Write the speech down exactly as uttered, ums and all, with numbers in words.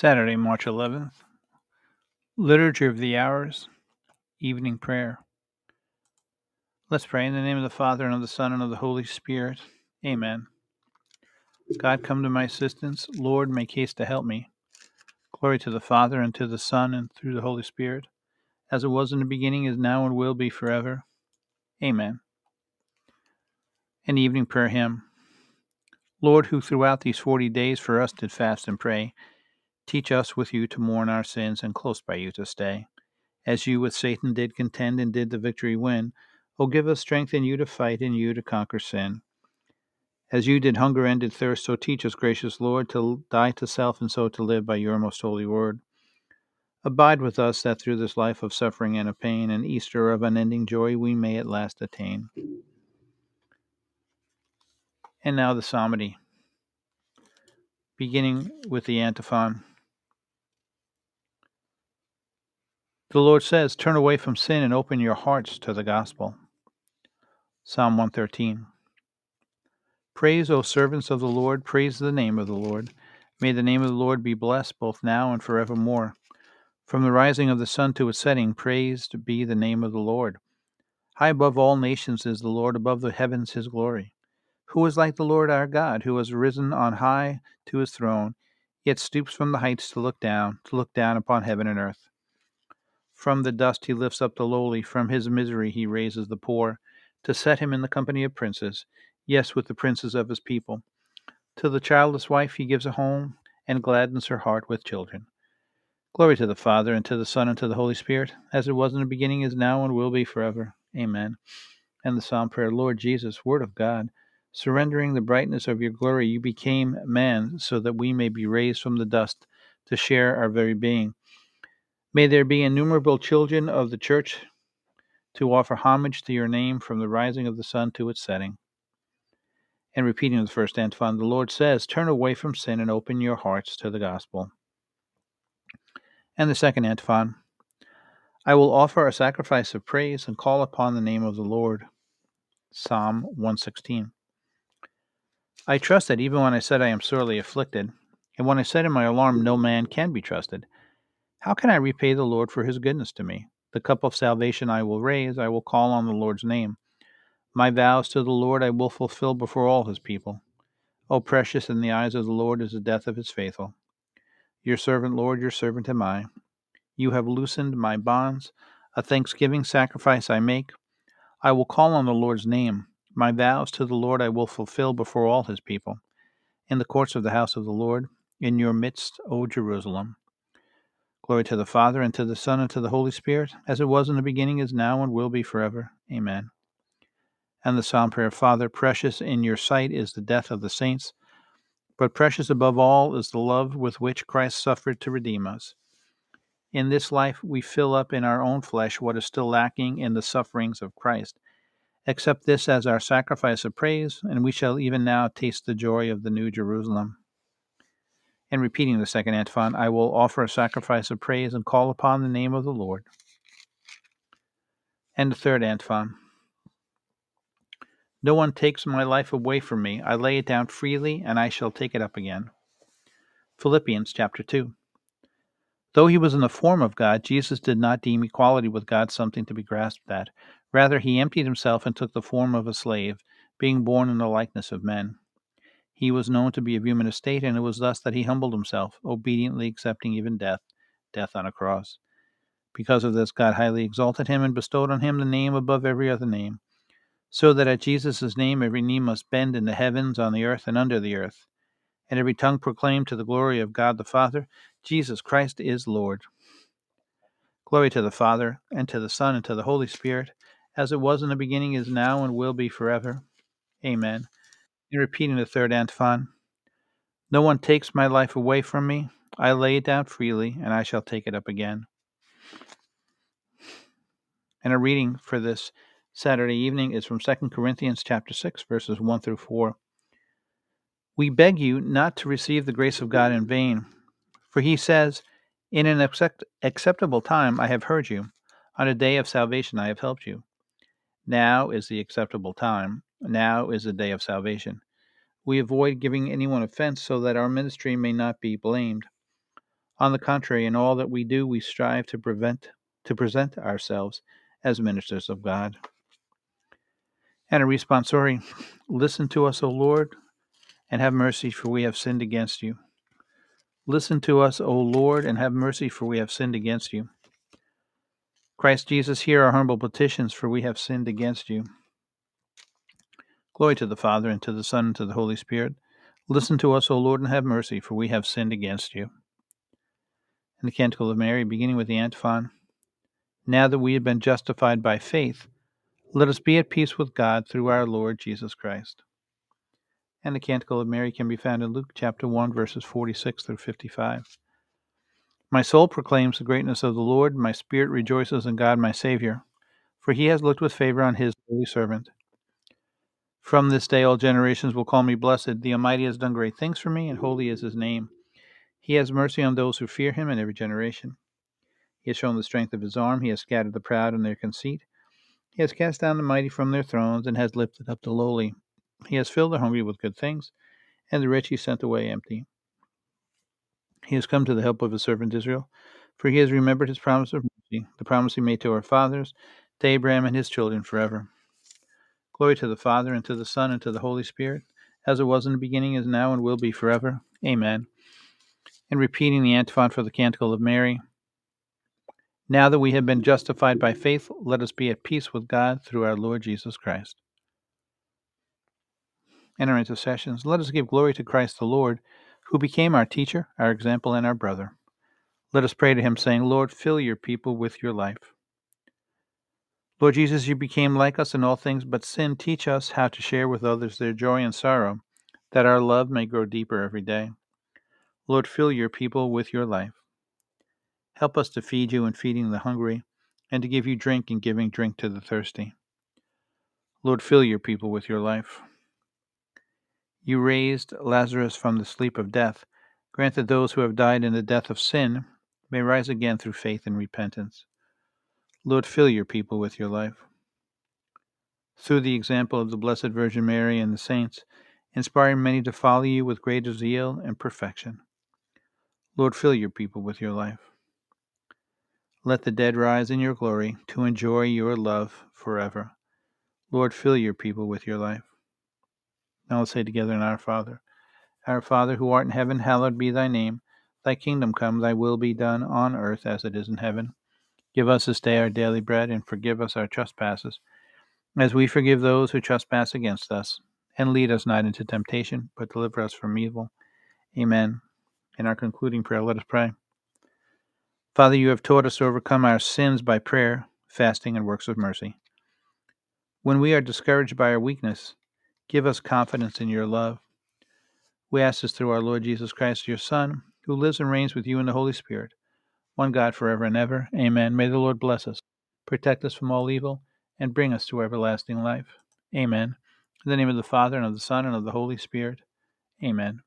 Saturday, March eleventh. Liturgy of the Hours, Evening Prayer. Let's pray in the name of the Father, and of the Son, and of the Holy Spirit. Amen. God, come to my assistance. Lord, make haste to help me. Glory to the Father, and to the Son, and through the Holy Spirit, as it was in the beginning, is now, and will be forever. Amen. An Evening Prayer Hymn. Lord, who throughout these forty days for us did fast and pray, teach us with you to mourn our sins, and close by you to stay. As you with Satan did contend, and did the victory win, O give us strength in you to fight, in you to conquer sin. As you did hunger and did thirst, so teach us, gracious Lord, to die to self, and so to live by your most holy word. Abide with us, that through this life of suffering and of pain, an Easter of unending joy we may at last attain. And now the psalmody, beginning with the antiphon. The Lord says, turn away from sin and open your hearts to the gospel. Psalm one thirteen. Praise, O servants of the Lord, praise the name of the Lord. May the name of the Lord be blessed both now and forevermore. From the rising of the sun to its setting, praised be the name of the Lord. High above all nations is the Lord, above the heavens his glory. Who is like the Lord our God, who has risen on high to his throne, yet stoops from the heights to look down, to look down upon heaven and earth. From the dust he lifts up the lowly, from his misery he raises the poor, to set him in the company of princes, yes, with the princes of his people. To the childless wife he gives a home, and gladdens her heart with children. Glory to the Father, and to the Son, and to the Holy Spirit, as it was in the beginning, is now, and will be forever. Amen. And the psalm prayer, Lord Jesus, Word of God, surrendering the brightness of your glory, you became man, so that we may be raised from the dust to share our very being. May there be innumerable children of the church to offer homage to your name from the rising of the sun to its setting. And repeating the first antiphon, the Lord says, turn away from sin and open your hearts to the gospel. And the second antiphon, I will offer a sacrifice of praise and call upon the name of the Lord. Psalm one sixteen. I trust that even when I said I am sorely afflicted, and when I said in my alarm, no man can be trusted, how can I repay the Lord for his goodness to me? The cup of salvation I will raise, I will call on the Lord's name. My vows to the Lord I will fulfill before all his people. O precious in the eyes of the Lord is the death of his faithful. Your servant, Lord, your servant am I. You have loosened my bonds. A thanksgiving sacrifice I make. I will call on the Lord's name. My vows to the Lord I will fulfill before all his people. In the courts of the house of the Lord, in your midst, O Jerusalem. Glory to the Father, and to the Son, and to the Holy Spirit, as it was in the beginning, is now, and will be forever. Amen. And the psalm prayer, Father, precious in your sight is the death of the saints, but precious above all is the love with which Christ suffered to redeem us. In this life we fill up in our own flesh what is still lacking in the sufferings of Christ. Accept this as our sacrifice of praise, and we shall even now taste the joy of the New Jerusalem. And repeating the second antiphon, I will offer a sacrifice of praise and call upon the name of the Lord. And the third antiphon, no one takes my life away from me. I lay it down freely, and I shall take it up again. Philippians chapter two. Though he was in the form of God, Jesus did not deem equality with God something to be grasped at. Rather, he emptied himself and took the form of a slave, being born in the likeness of men. He was known to be of human estate, and it was thus that he humbled himself, obediently accepting even death, death on a cross. Because of this, God highly exalted him and bestowed on him the name above every other name, so that at Jesus' name every knee must bend in the heavens, on the earth, and under the earth, and every tongue proclaim to the glory of God the Father, Jesus Christ is Lord. Glory to the Father, and to the Son, and to the Holy Spirit, as it was in the beginning, is now, and will be forever. Amen. And repeating the third antiphon, no one takes my life away from me. I lay it down freely, and I shall take it up again. And a reading for this Saturday evening is from Second Corinthians chapter six, verses one through four. We beg you not to receive the grace of God in vain, for he says, in an accept- acceptable time I have heard you, on a day of salvation I have helped you. Now is the acceptable time. Now is the day of salvation. We avoid giving anyone offense so that our ministry may not be blamed. On the contrary, in all that we do, we strive to prevent, to present ourselves as ministers of God. And a responsorial, listen to us, O Lord, and have mercy, for we have sinned against you. Listen to us, O Lord, and have mercy, for we have sinned against you. Christ Jesus, hear our humble petitions, for we have sinned against you. Glory to the Father, and to the Son, and to the Holy Spirit. Listen to us, O Lord, and have mercy, for we have sinned against you. And the Canticle of Mary, beginning with the antiphon. Now that we have been justified by faith, let us be at peace with God through our Lord Jesus Christ. And the Canticle of Mary can be found in Luke chapter one, verses forty-six through fifty-five. My soul proclaims the greatness of the Lord, my spirit rejoices in God my Savior, for he has looked with favor on his holy servant. From this day all generations will call me blessed. The Almighty has done great things for me, and holy is his name. He has mercy on those who fear him in every generation. He has shown the strength of his arm, he has scattered the proud in their conceit. He has cast down the mighty from their thrones, and has lifted up the lowly. He has filled the hungry with good things, and the rich he sent away empty. He has come to the help of his servant Israel, for he has remembered his promise of mercy, the promise he made to our fathers, to Abraham and his children forever. Glory to the Father, and to the Son, and to the Holy Spirit, as it was in the beginning, is now, and will be forever. Amen. And repeating the antiphon for the Canticle of Mary, now that we have been justified by faith, let us be at peace with God through our Lord Jesus Christ. In our intercessions, let us give glory to Christ the Lord, who became our teacher, our example, and our brother. Let us pray to him, saying, Lord, fill your people with your life. Lord Jesus, you became like us in all things but sin. Teach us how to share with others their joy and sorrow, that our love may grow deeper every day. Lord, fill your people with your life. Help us to feed you in feeding the hungry, and to give you drink in giving drink to the thirsty. Lord, fill your people with your life. You raised Lazarus from the sleep of death. Grant that those who have died in the death of sin may rise again through faith and repentance. Lord, fill your people with your life. Through the example of the Blessed Virgin Mary and the saints, inspire many to follow you with greater zeal and perfection. Lord, fill your people with your life. Let the dead rise in your glory to enjoy your love forever. Lord, fill your people with your life. Now let's say together in Our Father. Our Father, who art in heaven, hallowed be thy name. Thy kingdom come, thy will be done on earth as it is in heaven. Give us this day our daily bread, and forgive us our trespasses, as we forgive those who trespass against us. And lead us not into temptation, but deliver us from evil. Amen. In our concluding prayer, let us pray. Father, you have taught us to overcome our sins by prayer, fasting, and works of mercy. When we are discouraged by our weakness, give us confidence in your love. We ask this through our Lord Jesus Christ, your Son, who lives and reigns with you in the Holy Spirit, one God forever and ever. Amen. May the Lord bless us, protect us from all evil, and bring us to everlasting life. Amen. In the name of the Father, and of the Son, and of the Holy Spirit. Amen.